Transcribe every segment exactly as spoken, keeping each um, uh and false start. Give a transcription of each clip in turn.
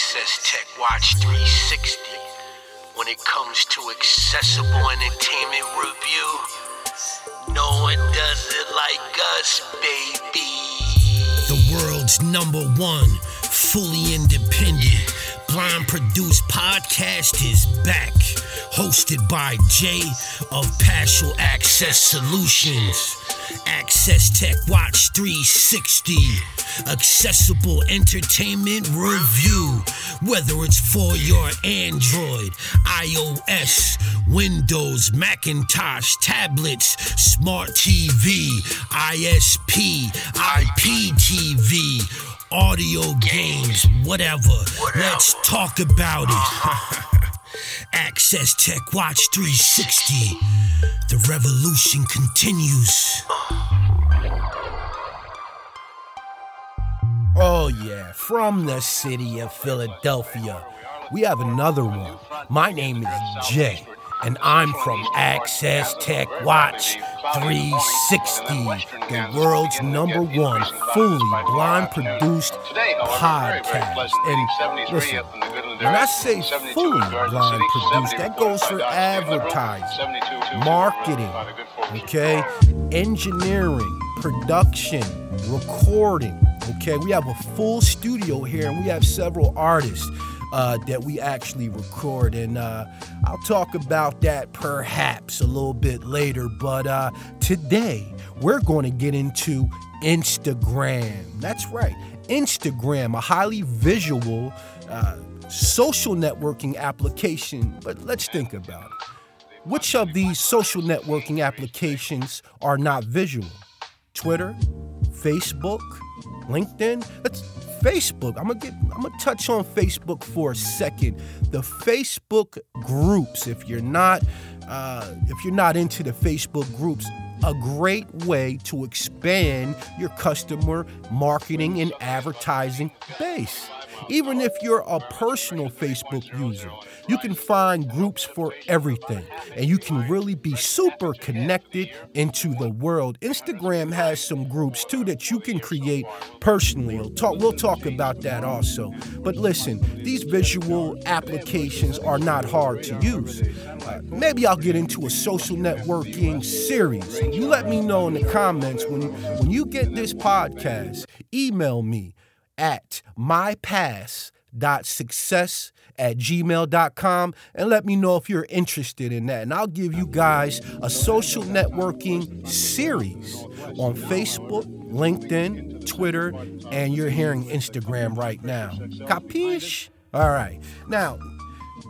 Access Tech Watch three sixty. When it comes to accessible entertainment review, no one does it like us, baby. The world's number one, fully independent, blind produced podcast is back. Hosted by Jay of Paschall Access Solutions. Access Tech Watch three sixty. Accessible entertainment review. Whether it's for your Android, iOS, Windows, Macintosh, tablets, smart T V, I S P, I P T V, audio games, whatever. Let's talk about it. Access Tech Watch three sixty. The revolution continues. Oh yeah, from the city of Philadelphia, we have another one. My name is Jay, and I'm from Access Tech Watch three sixty, the world's number one fully blind-produced podcast. And listen, when I say fully blind-produced, that goes for advertising, marketing, okay, engineering, production, recording, okay. We have a full studio here, and we have several artists Uh, that we actually record, and uh, I'll talk about that perhaps a little bit later, but uh, today we're going to get into Instagram. That's right, Instagram, a highly visual uh, social networking application. But let's think about it. Which of these social networking applications are not visual? Twitter, Facebook, LinkedIn? Let's Facebook. I'm gonna get. I'm gonna touch on Facebook for a second. The Facebook groups. If you're not, uh, if you're not into the Facebook groups, a great way to expand your customer marketing and advertising base. Even if you're a personal Facebook user, you can find groups for everything, and you can really be super connected into the world. Instagram has some groups too that you can create personally. We'll talk, we'll talk about that also. But listen, these visual applications are not hard to use. Uh, maybe I'll get into a social networking series. You let me know in the comments when, when you get this podcast. Email me at mypass.success at gmail dot com and let me know if you're interested in that. And I'll give you guys a social networking series on Facebook, LinkedIn, Twitter, and you're hearing Instagram right now. Capiche? All right. Now,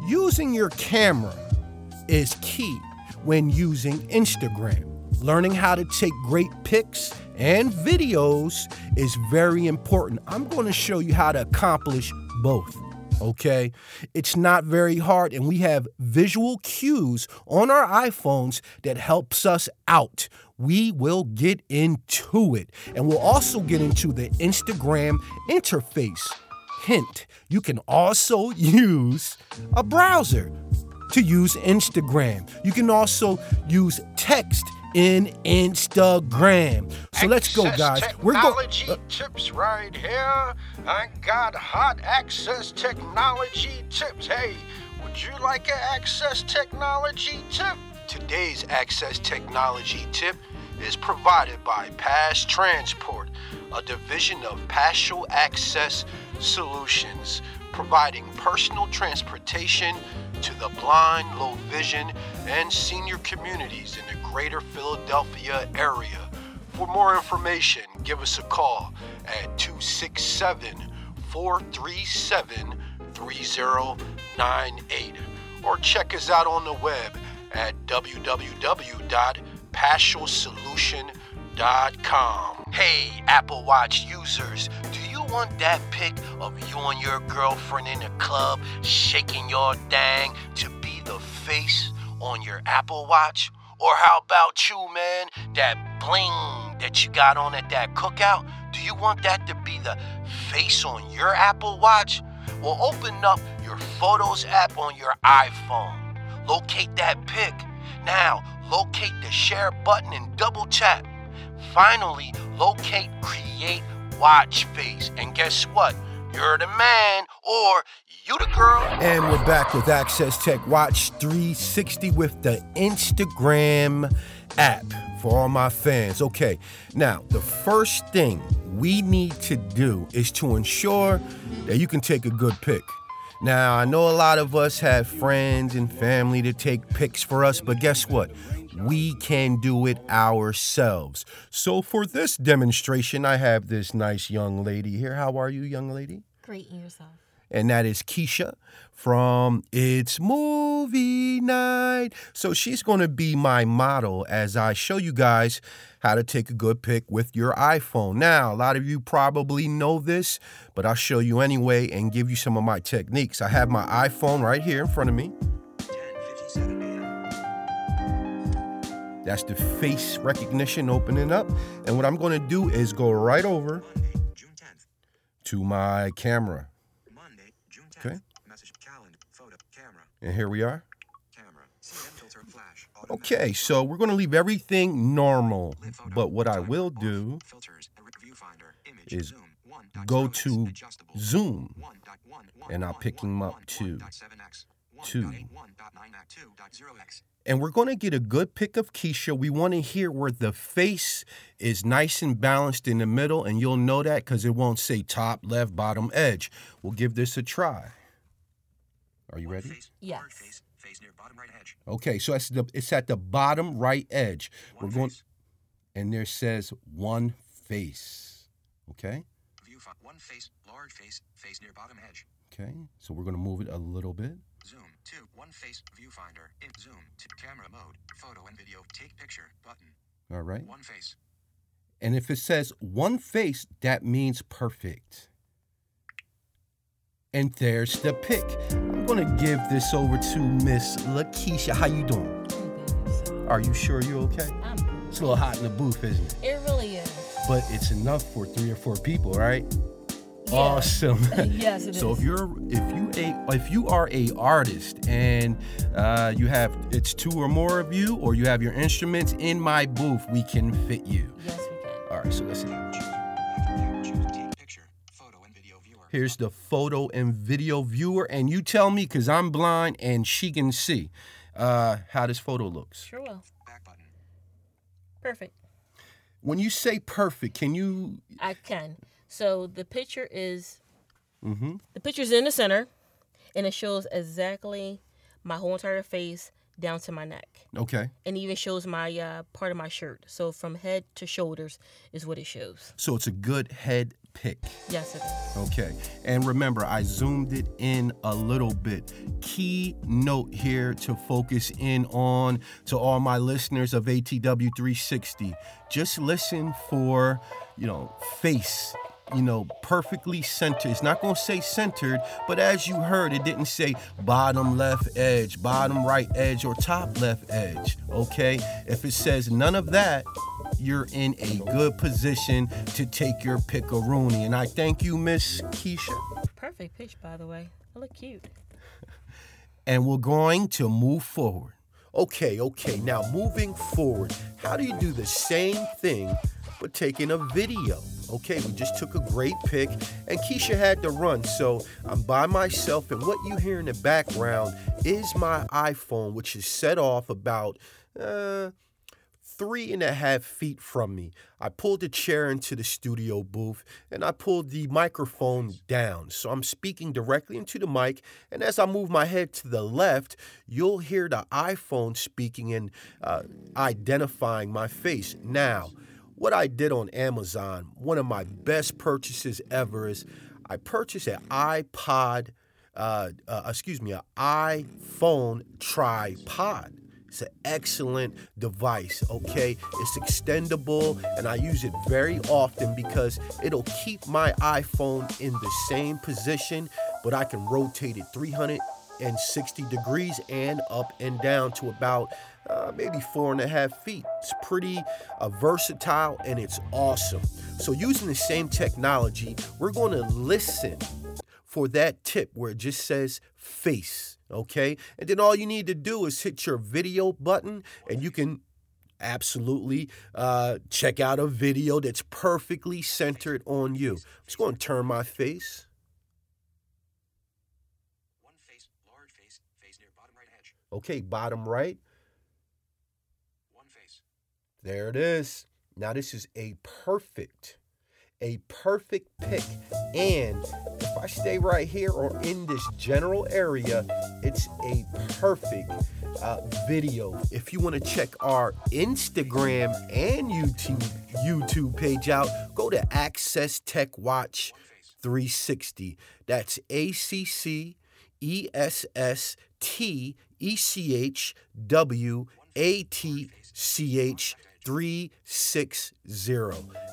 using your camera is key when using Instagram. Learning how to take great pics and videos is very important. I'm going to show you how to accomplish both, okay? It's not very hard, and we have visual cues on our iPhones that helps us out. We will get into it, and we'll also get into the Instagram interface. Hint, you can also use a browser to use Instagram. You can also use text in Instagram. So let's go, guys. We're going to tips right here. I got hot access technology tips. Hey, would you like an access technology tip? Today's access technology tip is provided by Pass Transport, a division of Paschall Access Solutions, providing personal transportation to the blind, low vision, and senior communities in the greater Philadelphia area. For more information, give us a call at two six seven, four three seven, three zero nine eight or check us out on the web at w w w dot paschall solution dot com. Hey, Apple Watch users, do you want that pic of you and your girlfriend in a club shaking your dang to be the face on your Apple Watch? Or how about you, man, that bling that you got on at that cookout? Do you want that to be the face on your Apple Watch? Well, open up your Photos app on your iPhone. Locate that pic. Now, locate the share button and double tap. Finally, locate create watch face. And guess what? You're the man or you the girl. And we're back with Access Tech Watch three sixty with the Instagram app for all my fans. Okay, now the first thing we need to do is to ensure that you can take a good pic. Now, I know a lot of us have friends and family to take pics for us, but guess what? We can do it ourselves. So for this demonstration, I have this nice young lady here. How are you, young lady? Great, and yourself. And that is Keisha from It's Movie Night. So she's going to be my model as I show you guys how to take a good pic with your iPhone. Now, a lot of you probably know this, but I'll show you anyway and give you some of my techniques. I have my iPhone right here in front of me. That's the face recognition opening up. And what I'm going to do is go right over to my camera. Okay. Message, calendar, photo, camera. And here we are. Camera. Filter, flash, okay, so we're going to leave everything normal, photo, but what I will do filters, finder, image, is zoom, one, go to zoom, one, one, one, and I'll pick one, him up to two. And we're going to get a good pic of Keisha. We want to hear where the face is nice and balanced in the middle, and you'll know that because it won't say top, left, bottom, edge. We'll give this a try. Are you ready? Yes. Okay, so it's, the, it's at the bottom right edge. We're going, and there says one face. Okay? One face, large face, face near bottom edge. Okay, so we're going to move it a little bit. Zoom to one face viewfinder. In zoom to camera mode, photo and video, take picture button. All right. One face. And if it says one face, that means perfect. And there's the pic. I'm going to give this over to Miss LaKeisha. How you doing? I'm Are you sure you're okay? I'm It's a little hot in the booth, isn't it? It really is. But it's enough for three or four people, right? Awesome. Yes, it is. So if you're if you a if you are a artist and uh, you have it's two or more of you, or you have your instruments in my booth, we can fit you. Yes, we can. All right, so listen. Here's the photo and video viewer, and you tell me because I'm blind and she can see uh, how this photo looks. Sure will. Back button. Perfect. When you say perfect, can you? I can. So the picture is, mm-hmm. the picture's in the center, and it shows exactly my whole entire face down to my neck. Okay. And even shows my uh, part of my shirt. So from head to shoulders is what it shows. So it's a good head pic. Yes, it is. Okay. And remember, I zoomed it in a little bit. Key note here to focus in on to all my listeners of A T W three sixty. Just listen for, you know, face. You know, perfectly centered. It's not going to say centered, but as you heard, it didn't say bottom left edge, bottom right edge, or top left edge, okay? If it says none of that, you're in a good position to take your pic-a-rooney. And I thank you, Miss Keisha. Perfect pitch, by the way. I look cute. And we're going to move forward. Okay, okay, now moving forward, how do you do the same thing but taking a video? Okay, we just took a great pic, and Keisha had to run, so I'm by myself, and what you hear in the background is my iPhone, which is set off about uh, three and a half feet from me. I pulled the chair into the studio booth, and I pulled the microphone down, so I'm speaking directly into the mic, and as I move my head to the left, you'll hear the iPhone speaking and uh, identifying my face. Now, what I did on Amazon, one of my best purchases ever, is I purchased an iPod, uh, uh, excuse me, an iPhone tripod. It's an excellent device, okay? It's extendable, and I use it very often because it'll keep my iPhone in the same position, but I can rotate it three hundred sixty degrees and up and down to about Uh, maybe four and a half feet. It's pretty uh, versatile and it's awesome. So using the same technology, we're going to listen for that tip where it just says face, okay? And then all you need to do is hit your video button and you can absolutely uh, check out a video that's perfectly centered on you. I'm just going to turn my face. Okay, bottom right. One face. There it is. Now this is a perfect, a perfect pick. And if I stay right here or in this general area, it's a perfect uh, video. If you want to check our Instagram and YouTube YouTube page out, go to Access Tech Watch three sixty. That's A C C E S S T E C H W A T C H three sixty.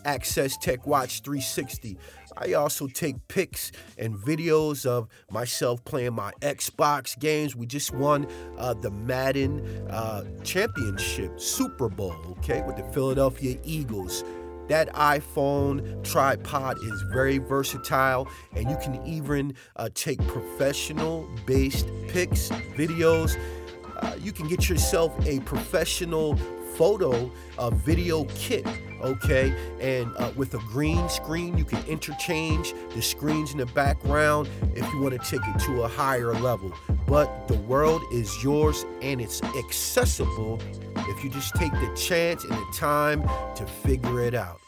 Access Tech Watch three sixty. I also take pics and videos of myself playing my Xbox games. We just won uh, the Madden uh, championship Super Bowl, okay, with the Philadelphia Eagles. That iPhone tripod is very versatile, and you can even uh, take professional-based pics, videos. Uh, you can get yourself a professional photo uh, video kit, okay, and uh, with a green screen, you can interchange the screens in the background if you want to take it to a higher level. But the world is yours, and it's accessible if you just take the chance and the time to figure it out.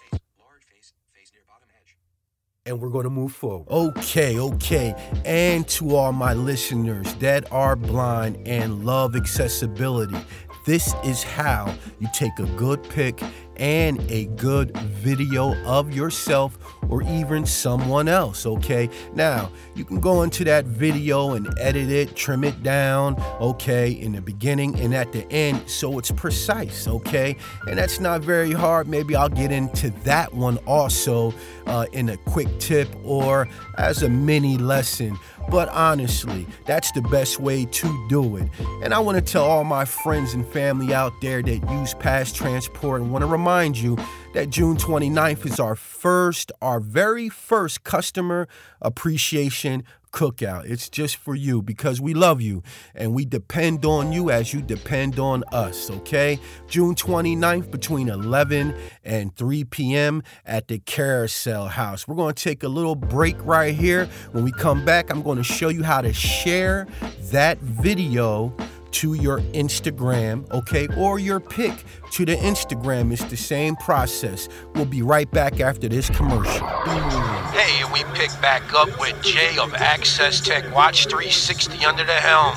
And we're going to move forward. Okay, okay. And to all my listeners that are blind and love accessibility, this is how you take a good pic and a good video of yourself or even someone else, okay? Now, you can go into that video and edit it, trim it down, okay, in the beginning and at the end, so it's precise, okay? And that's not very hard. Maybe I'll get into that one also uh, in a quick tip or as a mini lesson. But honestly, that's the best way to do it. And I want to tell all my friends and family out there that use Pass Transport and want to remind Remind you that June twenty-ninth is our first, our very first customer appreciation cookout. It's just for you because we love you and we depend on you as you depend on us, okay? June twenty-ninth between eleven and three p.m. at the Carousel House. We're going to take a little break right here. When we come back, I'm going to show you how to share that video to your Instagram, okay, or your pic to the Instagram. It's the same process. We'll be right back after this commercial. Hey, and we pick back up with Jay of Access Tech Watch three sixty under the helm.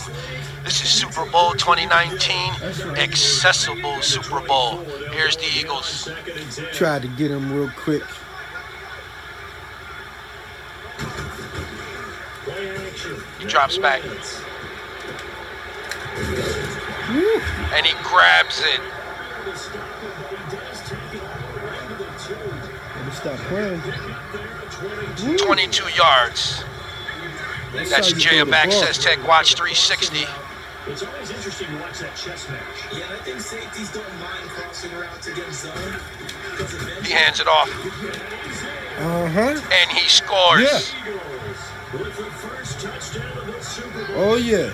This is Super Bowl twenty nineteen, accessible Super Bowl. Here's the Eagles. Tried to get them real quick. He drops back. And he grabs it. Stop playing. twenty-two yards. That's Jay of Access Tech Watch three sixty. It's always interesting to watch that chess match. Yeah, I think safeties don't mind crossing routes against zone. He hands it off. Uh huh. And he scores. Yeah. With the first touchdown of this Super Bowl. Oh yeah.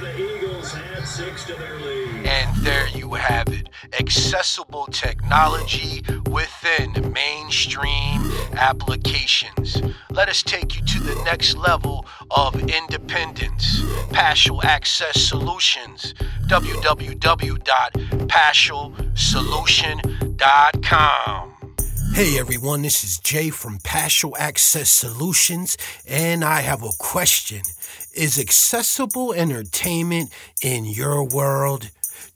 And there you have it. Accessible technology within mainstream applications. Let us take you to the next level of independence. Paschall Access Solutions. w w w dot paschall solution dot com. Hey everyone, this is Jay from Paschall Access Solutions, and I have a question. Is accessible entertainment in your world?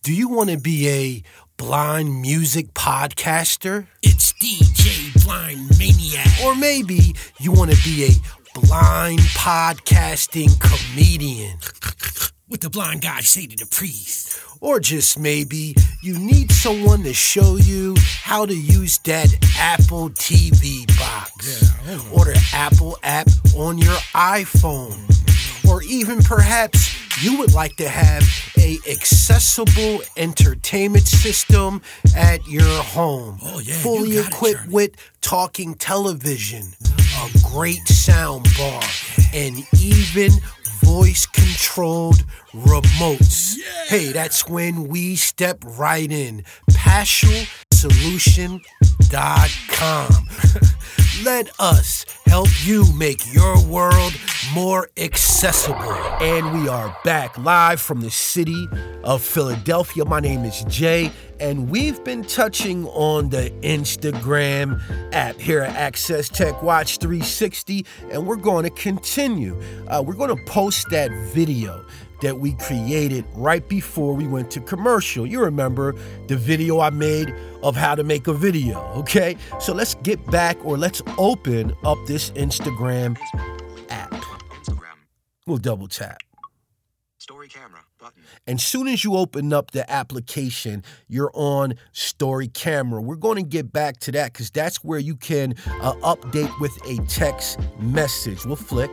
Do you want to be a blind music podcaster? It's D J Blind Maniac. Or maybe you want to be a blind podcasting comedian. What the blind guy say to the priest. Or just maybe you need someone to show you how to use that Apple T V box. Yeah, or the Apple app on your iPhone. Or even perhaps you would like to have a accessible entertainment system at your home. Oh, yeah, fully equipped it, with talking television, a great sound bar, and even voice-controlled remotes. Yeah. Hey, that's when we step right in. paschall solution dot com. Let us help you make your world more accessible. And we are back live from the city of Philadelphia. My name is Jay, and we've been touching on the Instagram app here at Access Tech Watch three sixty, and we're going to continue. Uh, we're going to post that video that we created right before we went to commercial. You remember the video I made of how to make a video, okay? So let's get back, or let's open up this Instagram app. Instagram. We'll double tap. Story camera button. And soon as you open up the application, you're on Story Camera. We're going to get back to that because that's where you can uh, update with a text message. We'll flick.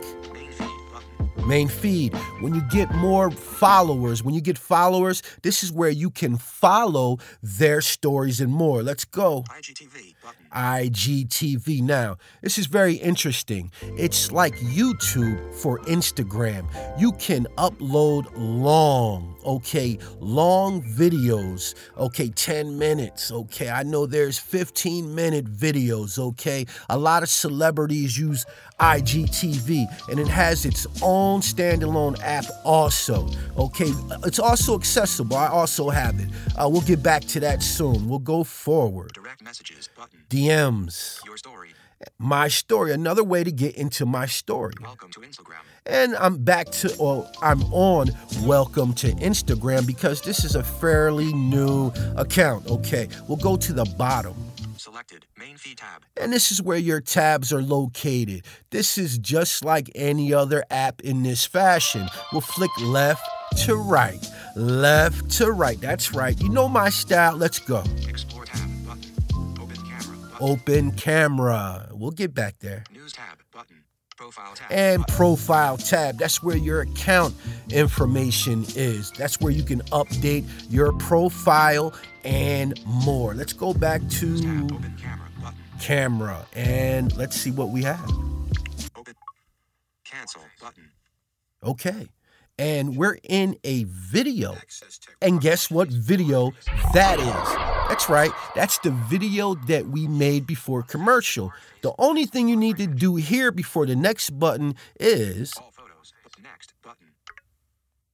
Main feed. When you get more followers, when you get followers, this is where you can follow their stories and more. Let's go. I G T V button. I G T V. Now, this is very interesting. It's like YouTube for Instagram. You can upload long, okay, long videos, okay, ten minutes, okay. I know there's fifteen minute videos, okay. A lot of celebrities use I G T V, and it has its own standalone app also, okay. It's also accessible. I also have it. Uh, we'll get back to that soon. We'll go forward. Direct messages button. D Ms. Your story. My story. Another way to get into my story. Welcome to Instagram. And I'm back to, or I'm on Welcome to Instagram because this is a fairly new account, okay. We'll go to the bottom. Selected main feed tab. And this is where your tabs are located. This is just like any other app in this fashion. We'll flick left to right, left to right. That's right. You know my style. Let's go. Explore tab button. Open camera button. Open camera. We'll get back there. News tab button. Profile tab. And profile tab. That's where your account information is. That's where you can update your profile and more. Let's go back to tab, open camera, button. Camera, and let's see what we have. Open. Cancel button. Okay. And we're in a video. And guess what video that is? That's right. That's the video that we made before commercial. The only thing you need to do here before the next button is all photos, next button.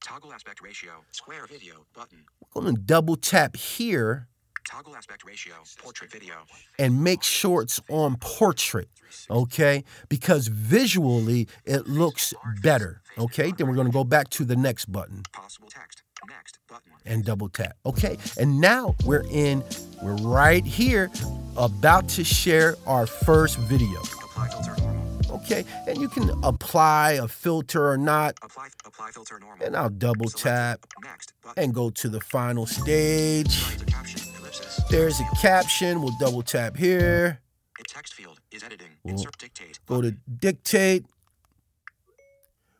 Toggle aspect ratio, square video button. We're going to double tap here. Toggle aspect ratio, portrait video. And make sure it's on portrait, okay? Because visually it looks better, okay? Then we're going to go back to the next button. Possible text, next button. And double tap, okay? And now we're in, we're right here about to share our first video. Apply filter normal. Okay, and you can apply a filter or not. Apply, apply filter normal. And I'll double tap next, and go to the final stage. There's a caption. We'll double tap here. The text field is editing. We'll insert dictate. Go to dictate.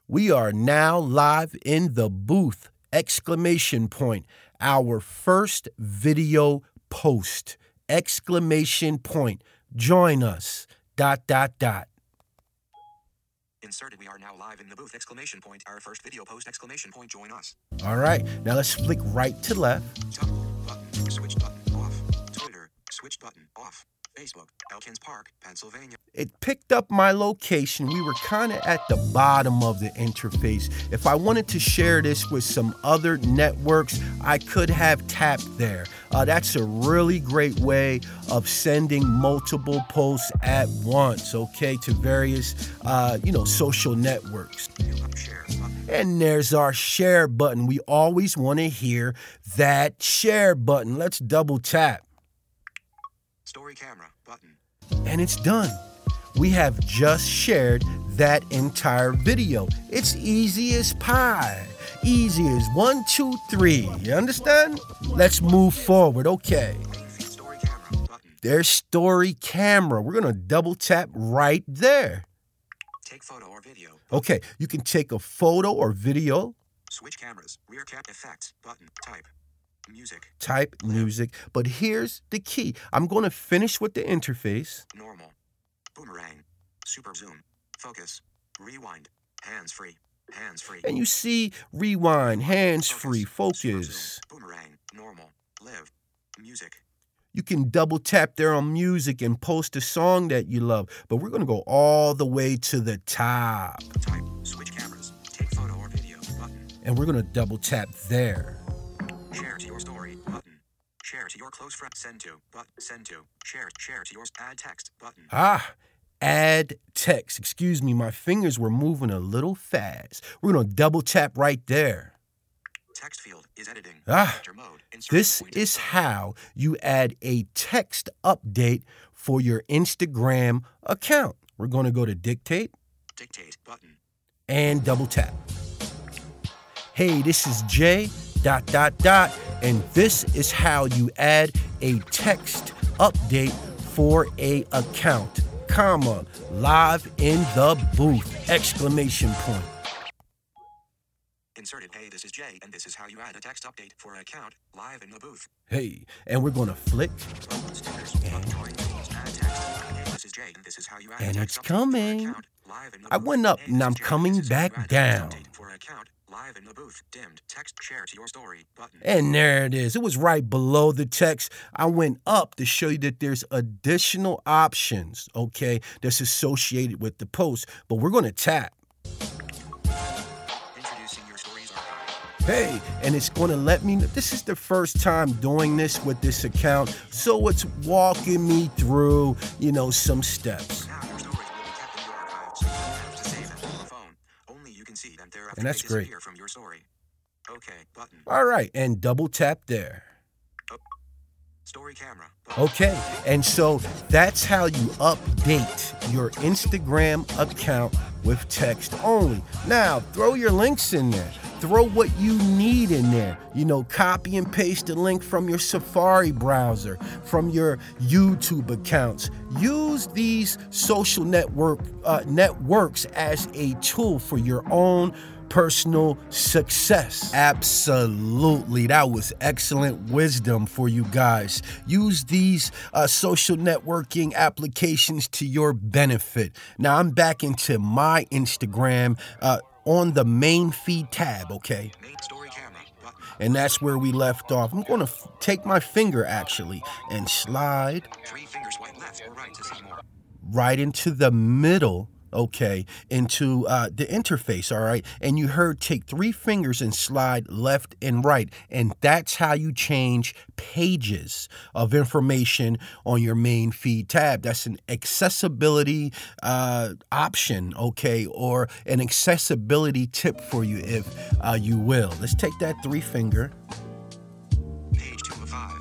We are now live in the booth! Exclamation point. Our first video post. Exclamation point. Join us. Dot dot dot. Inserted. We are now live in the booth! Exclamation point. Our first video post! Exclamation point. Join us. All right. Now let's flick right to left. Double button. Switch button off. Twitter. Switch button off. Facebook. Elkins Park, Pennsylvania. It picked up my location. We were kind of at the bottom of the interface. If I wanted to share this with some other networks, I could have tapped there. Uh, that's a really great way of sending multiple posts at once, okay, to various, uh, you know, social networks. Share button. And there's our share button. We always want to hear that share button. Let's double tap. Story camera button. And it's done. We have just shared that entire video. It's easy as pie. Easy as one, two, three. You understand? Let's move forward. Okay. Story camera button. There's story camera. We're going to double tap right there. Take photo or video. Okay. You can take a photo or video. Switch cameras. Rear cap effects button. Type. Music. Type music. But here's the key. I'm going to finish with the interface. Normal. Boomerang. Super zoom. Focus. Rewind. Hands free. Hands free. And you see rewind, hands free, focus. Boomerang. Normal. Live. Music. You can double tap there on music and post a song that you love, but we're going to go all the way to the top. Type, switch cameras, take photo or video, button. And we're going to double tap there. Share to your story, button. Share to your close friend, send to, but send to, share, share to yours, add text, button. Ah, add text. Excuse me, my fingers were moving a little fast. We're going to double tap right there. Text field is editing. Ah, mode, this is how you add a text update for your Instagram account. We're going to go to dictate. Dictate button. And double tap. Hey, this is Jay, dot, dot, dot. And this is how you add a text update for a account, comma, live in the booth, exclamation point. Inserted, hey, this is Jay, and this is how you add a text update for an account live in the booth. Hey, and we're going to flick. And it's coming. I went up, and I'm coming back down. And there it is. It was right below the text. I went up to show you that there's additional options, okay, that's associated with the post, but we're going to tap. Hey, and it's going to let me know. This is the first time doing this with this account, so it's walking me through, you know, some steps. And that's great. All right, and double tap there. Story camera. Okay, and so that's how you update your Instagram account with text only. Now, throw your links in there. Throw what you need in there. You know, copy and paste the link from your Safari browser, from your YouTube accounts. Use these social network uh, networks as a tool for your own personal success. Absolutely. That was excellent wisdom for you guys. Use these uh, social networking applications to your benefit. Now I'm back into my Instagram uh, on the main feed tab, okay? Main story camera. And that's where we left off. I'm going to f- take my finger actually and slide Three fingers swipe left or right to see more. Right into the middle. Okay, into uh, the interface, all right? And you heard take three fingers and slide left and right. And that's how you change pages of information on your main feed tab. That's an accessibility uh, option, okay, or an accessibility tip for you, if uh, you will. Let's take that three finger. Page two of five.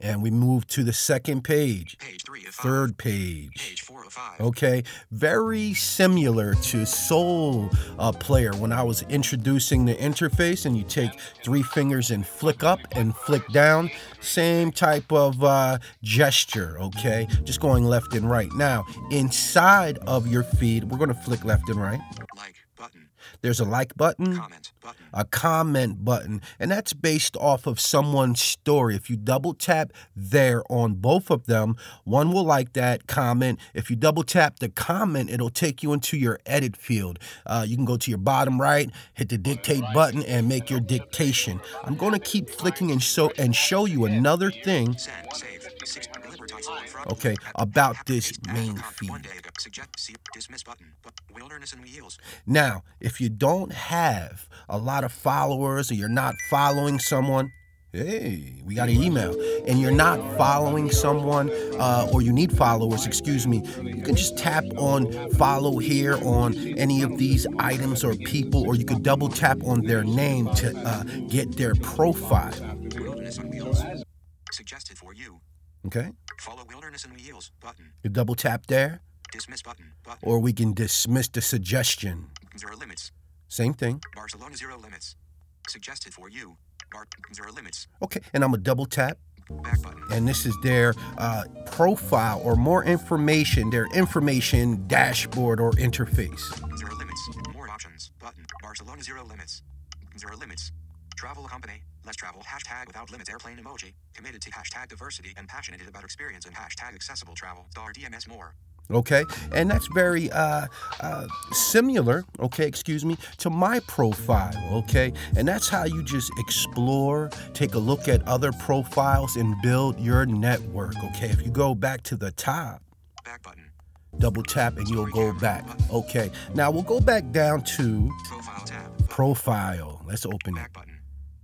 And we move to the second page, page three of five. Third page, page four of five. Okay, very similar to Soul uh, Player when I was introducing the interface, and you take three fingers and flick up and flick down, same type of uh, gesture, okay, just going left and right. Now, inside of your feed, we're going to flick left and right. Like button. There's a like button, comment button, a comment button, and that's based off of someone's story. If you double tap there on both of them, one will like that comment. If you double tap the comment, it'll take you into your edit field. Uh, you can go to your bottom right, hit the dictate button, and make your dictation. I'm going to keep flicking and show, and show you another thing. Okay, about this main feed. Now, if you don't have a lot of followers or you're not following someone, hey, we got an email, and you're not following someone uh, or you need followers, excuse me, you can just tap on follow here on any of these items or people, or you could double tap on their name to uh, get their profile. Suggested for you. Okay. Follow Wilderness and Wheels button. You double tap there. Dismiss button, button. Or we can dismiss the suggestion. Zero limits. Same thing. Barcelona zero limits. Suggested for you. Bar- zero limits. Okay, and I'm a double tap. Back button. And this is their uh, profile or more information, their information dashboard or interface. Zero limits. More options. Button. Barcelona zero limits. Zero limits. Travel company. Let's travel. Hashtag without limits. Airplane emoji. Committed to hashtag diversity and passionate about experience and hashtag accessible travel. Star D M S more. Okay, and that's very uh, uh, similar, okay, excuse me, to my profile, okay, and that's how you just explore, take a look at other profiles, and build your network, okay. If you go back to the top, back button, double tap, and you'll go back, okay. Now we'll go back down to profile tab, profile. Let's open it,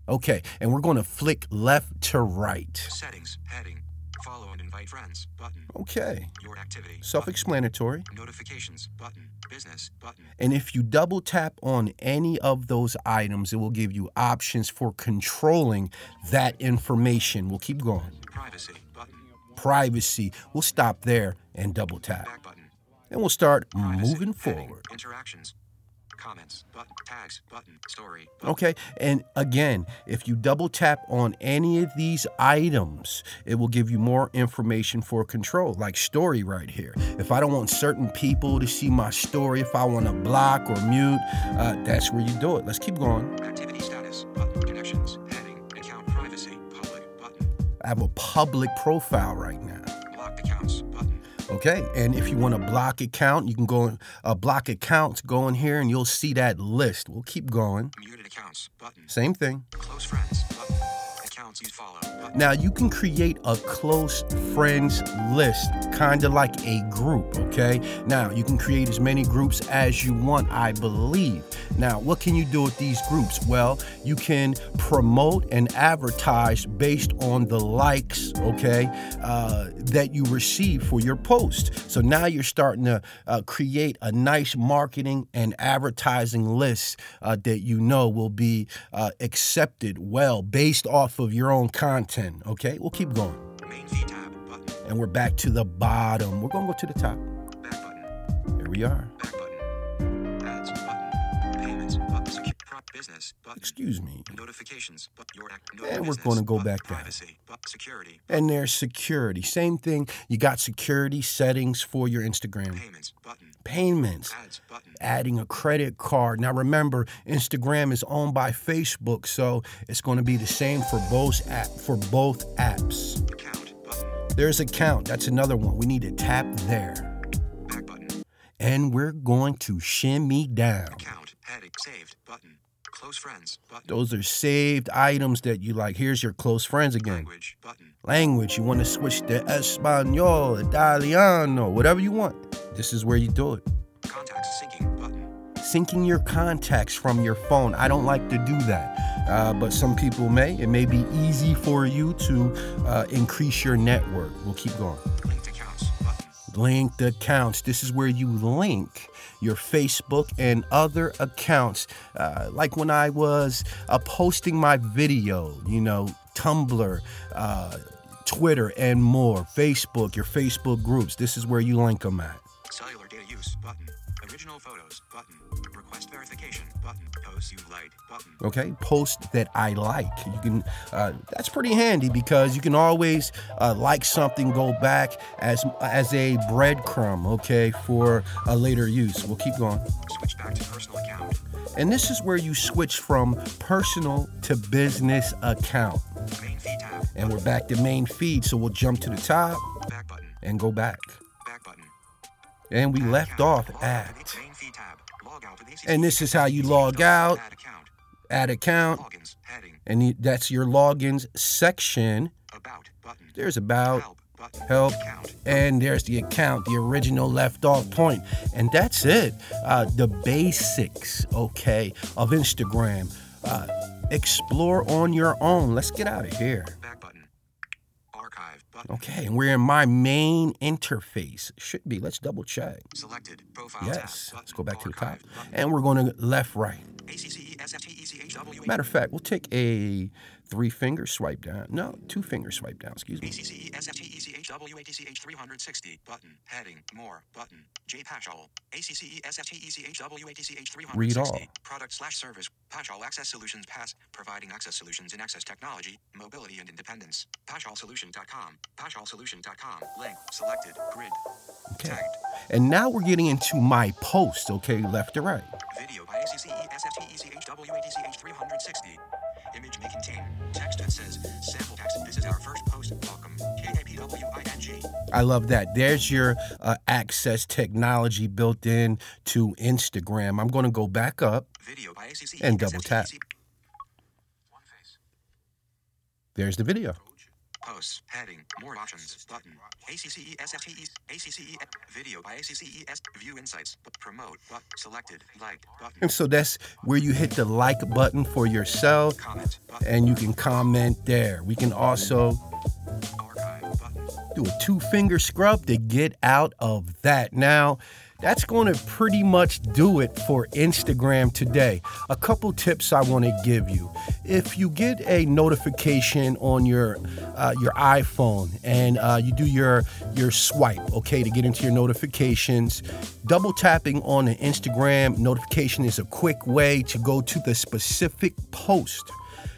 okay, and we're going to flick left to right. Settings heading. Follow and invite friends button. Okay. Your activity. Self-explanatory. Button. Notifications button. Business button. And if you double tap on any of those items, it will give you options for controlling that information. We'll keep going. Privacy button. Privacy. We'll stop there and double tap. Back button. And we'll start Privacy. Moving forward. Heading. Interactions. Comments button. Tags button. Story button. Okay, and again, if you double tap on any of these items, it will give you more information for control, like story right here. If I don't want certain people to see my story, if I want to block or mute, uh, that's where you do it. Let's keep going. Activity status button. Connections heading. Account privacy public button. I have a public profile right now. Locked accounts button. Okay, and if you want to block account, you can go in, uh, block accounts, go in here, and you'll see that list. We'll keep going. Muted accounts button. Same thing. Close friends button. Accounts you follow button. Now you can create a close friends list, kind of like a group, okay? Now you can create as many groups as you want, I believe. Now, what can you do with these groups? Well, you can promote and advertise based on the likes, okay, uh, that you receive for your post. So now you're starting to uh, create a nice marketing and advertising list uh, that you know will be uh, accepted well based off of your own content, okay? We'll keep going. Main feed tab button. And we're back to the bottom. We're going to go to the top. Back button. Here we are. Back button. Business, button. Excuse me. Notifications, but your act, no and we're going to go back down. Privacy, security, and there's security. Same thing. You got security settings for your Instagram. Payments. Button. Payments. Ads, button. Adding a credit card. Now remember, Instagram is owned by Facebook, so it's going to be the same for both app for both apps. Account. Button. There's account. That's another one. We need to tap there. Back button. And we're going to shimmy down. Account. Heading. Saved. Button. Close friends button. Those are saved items that you like. Here's your close friends again. Language button. Language. You want to switch to Espanol, Italiano, whatever you want. This is where you do it. Contacts syncing button. Syncing your contacts from your phone. I don't like to do that, uh, but some people may. It may be easy for you to uh, increase your network. We'll keep going. Linked accounts button. Linked accounts. This is where you link your Facebook and other accounts. Uh, like when I was uh, posting my video, you know, Tumblr, uh, Twitter, and more. Facebook, your Facebook groups. This is where you link them at. Cellular data use button. Original photos button. Request verification button. Post you like button. Okay, post that I like. You can. Uh, that's pretty handy because you can always uh, like something, go back as as a breadcrumb. Okay, for a later use. We'll keep going. Switch back to personal account. And this is where you switch from personal to business account. Main feed tab. And we're back to main feed, so we'll jump to the top. Back button. And go back. Back button. And we left off at, and this is how you log out, add account, and that's your logins section. There's about, help, and there's the account, the original left off point. And that's it, uh, the basics, okay, of Instagram. Uh, explore on your own. Let's get out of here. Okay, and we're in my main interface. Should be. Let's double check. Selected profile. Yes. Tab, let's go back to the top. Button. And we're going to left, right. A C C E S F T E C H W A. Matter of fact, we'll take a three-finger swipe down. No, two-finger swipe down. Excuse me. A C C E S F T E C H W A T C H three sixty button. Heading. More. Button. J. Paschall. A C C E S F T E C H W A T C H three sixty. Read all. Product slash service. Paschall Access Solutions. Pass. Providing access solutions in access technology, mobility, and independence. Paschall Solution dot com. Paschall Solution dot com. Link. Selected. Grid. Okay. Tagged. And now we're getting into my post. Okay, left to right. Video by A C C E S F T E C H W A T C H three sixty. Image may contain text that says sample text. This is our first post. Welcome. K A P O I love that. There's your uh, access technology built in to Instagram. I'm going to go back up and double tap. There's the video. Posts, heading, more options, button, A C C E S F T E, A C C E, video by A C C E S, view insights, promote, but selected, like, button. And so that's where you hit the like button for yourself, comment, and you can comment there. We can also archive, do a two-finger scrub to get out of that. Now, that's going to pretty much do it for Instagram today. A couple tips I want to give you. If you get a notification on your uh, your iPhone and uh, you do your your swipe, okay, to get into your notifications, double tapping on the Instagram notification is a quick way to go to the specific post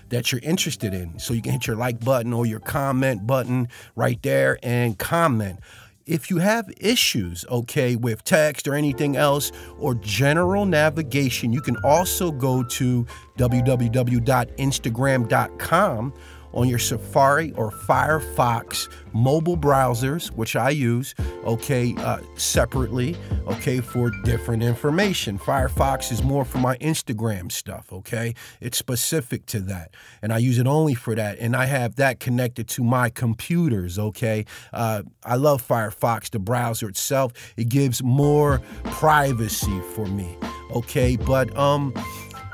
that you're interested in. So you can hit your like button or your comment button right there and comment. If you have issues, okay, with text or anything else or general navigation, you can also go to w w w dot instagram dot com on your Safari or Firefox mobile browsers, which I use, okay, uh, separately, okay, for different information. Firefox is more for my Instagram stuff, okay? It's specific to that, and I use it only for that, and I have that connected to my computers, okay? Uh, I love Firefox, the browser itself. It gives more privacy for me, okay? But, um...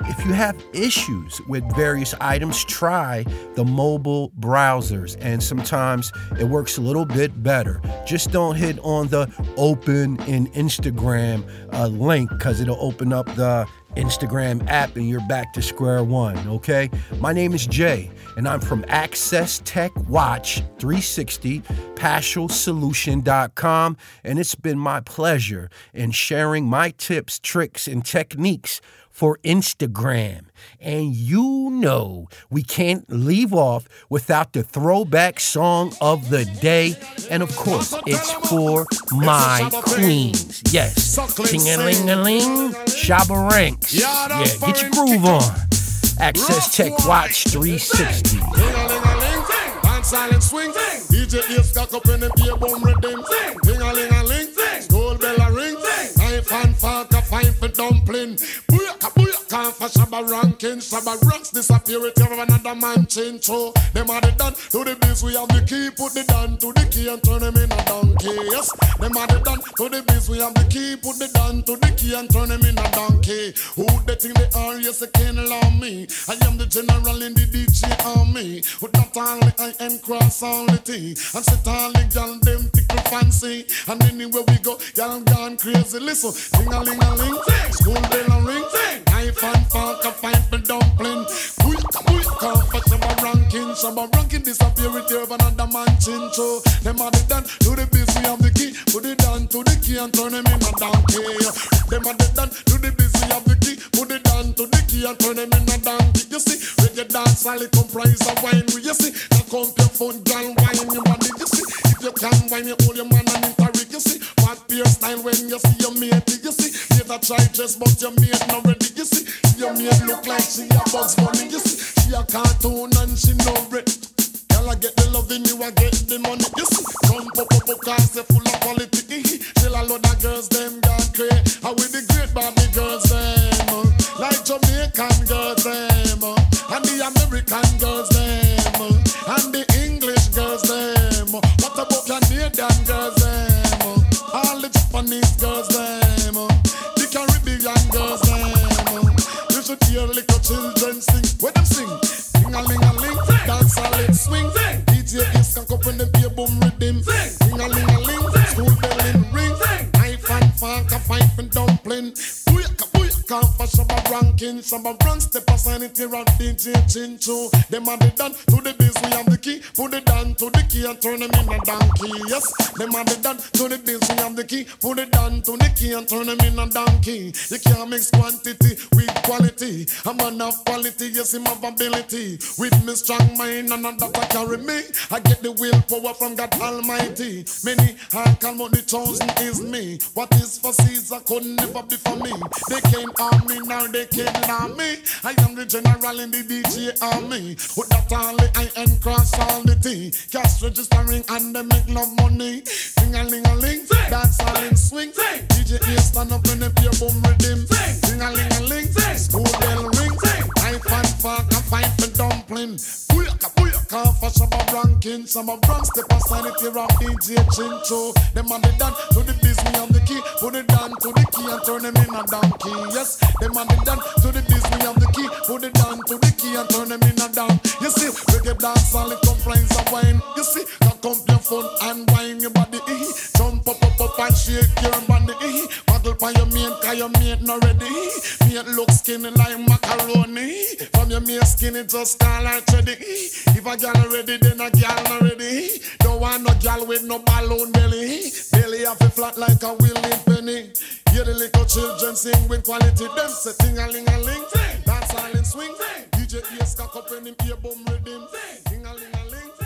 if you have issues with various items, try the mobile browsers, and sometimes it works a little bit better. Just don't hit on the open in Instagram uh, link, because it'll open up the Instagram app and you're back to square one, okay? My name is Jay, and I'm from Access Tech Watch three sixty, paschall solution dot com, and it's been my pleasure in sharing my tips, tricks, and techniques for Instagram. And you know we can't leave off without the throwback song of the day. And of course, it's for my queens. Yes. Ting-a-ling-a-ling. Shabba Ranks. Yeah, get your groove on. Access Tech Watch three sixty. Silent swing. D J ears stuck up in the beer boom rhythm. Ting-a-ling-a-ling. Gold bell a ring. Knife and fork a fine for dumpling. Can't for Shabba Ranks, Shabba Ranks disappear it of another man change. So them are the done to the biz, we have the key, put the down to the key and turn them in a donkey. Yes, them are the done to the biz, we have the key, put the down to the key and turn them in a donkey. Who they think they are? Yes, they can't allow me. I am the general in the D J army. Who not only I am cross only thing, and sit all the gal them tickle fancy. And anywhere we go, y'all gone crazy. Listen, ding a ling a ling, school bell a ring, knife. Fan fork a fight for dumpling. Quick, quick, come for Shabba Ranking. Shabba Ranking disappear with you, another man chincho. Them are the done to the biz, we have the key. Put it down to the key and turn them in a donkey. Them are the done to the biz, we have the key. Put it down to the key and turn them in a donkey. You see, when you dance, all it comprise of wine. You see, now come your phone, girl, wine your body. You see, if you can wine, you hold your man and interact. You see, what beer style when you see your mate. You see, later try dress, but your mate not ready. You see, your maid look like she a Bugs Bunny. You see, she a cartoon and she no bread. Girl, I get the loving, you I get the money. You see, come pop up up cause they full of politics. Tell a load of girls them got great. How with the great body girls them, like Jamaican girls them, and the American girls them, and the English girls them. What about Canadian girls them? All the Japanese girls them, the Caribbean girls them. Hear little children sing. When them sing, ding-a-ling-a-ling, dance a leg swing. D J is can up in the beer boom rhythm. Ding-a-ling-a-ling, school bell in ring. Knife and fork a fife and dumpling. Come for Shabba Ranking, Shabba Ranks, step a sanity and D J Chincho. Them are the done to the biz, we have the key. Put it down to the key and turn them in a donkey. Yes, them are the done to the biz, we have the key. Put it down to the key and turn them in a donkey. You can't mix quantity with quality. I'm a man of quality, yes, him of ability. With me strong mind and that I carry me. I get the willpower from God Almighty. Many I call but the chosen is me. What is for Caesar could never be for me. They can't. I mean, now they can't Madden army. I am the general in the D J army. With that only I end cross all the T. Cash registering and they make love money. Sing a ling a ling, dance a ling swing. D J A stand up in the pure boom rhythm. Sing a ling a ling, school bell ring. Knife and fork and fight for dumpling. Booyaka booyaka for Shabba Ranks. Shabba Ranks the personality of D J Chincho. Them and the dance to the business of the key. Put it down to the key and turn them in a donkey. Yes, them and the dance to the business of the key. Put it down to the key and turn them in a donkey. You see, reggae dance all it complains of wine. You see, cock up your phone and wine your body. Jump up, up, up and shake your body. Battle for your mate, cause your mate not ready. Mate look skinny like macaroni. From your mate skinny just call her Teddy. If a gal ready, then a gal not ready. Don't want no gal with no balloon belly. Belly have a flat like a willing penny. Hear the little children sing with quality. Them say ting-a-ling-a-ling, dance all in swing. D J Ace cock up in him ear boom rhythm. Ting-a-ling-a-ling.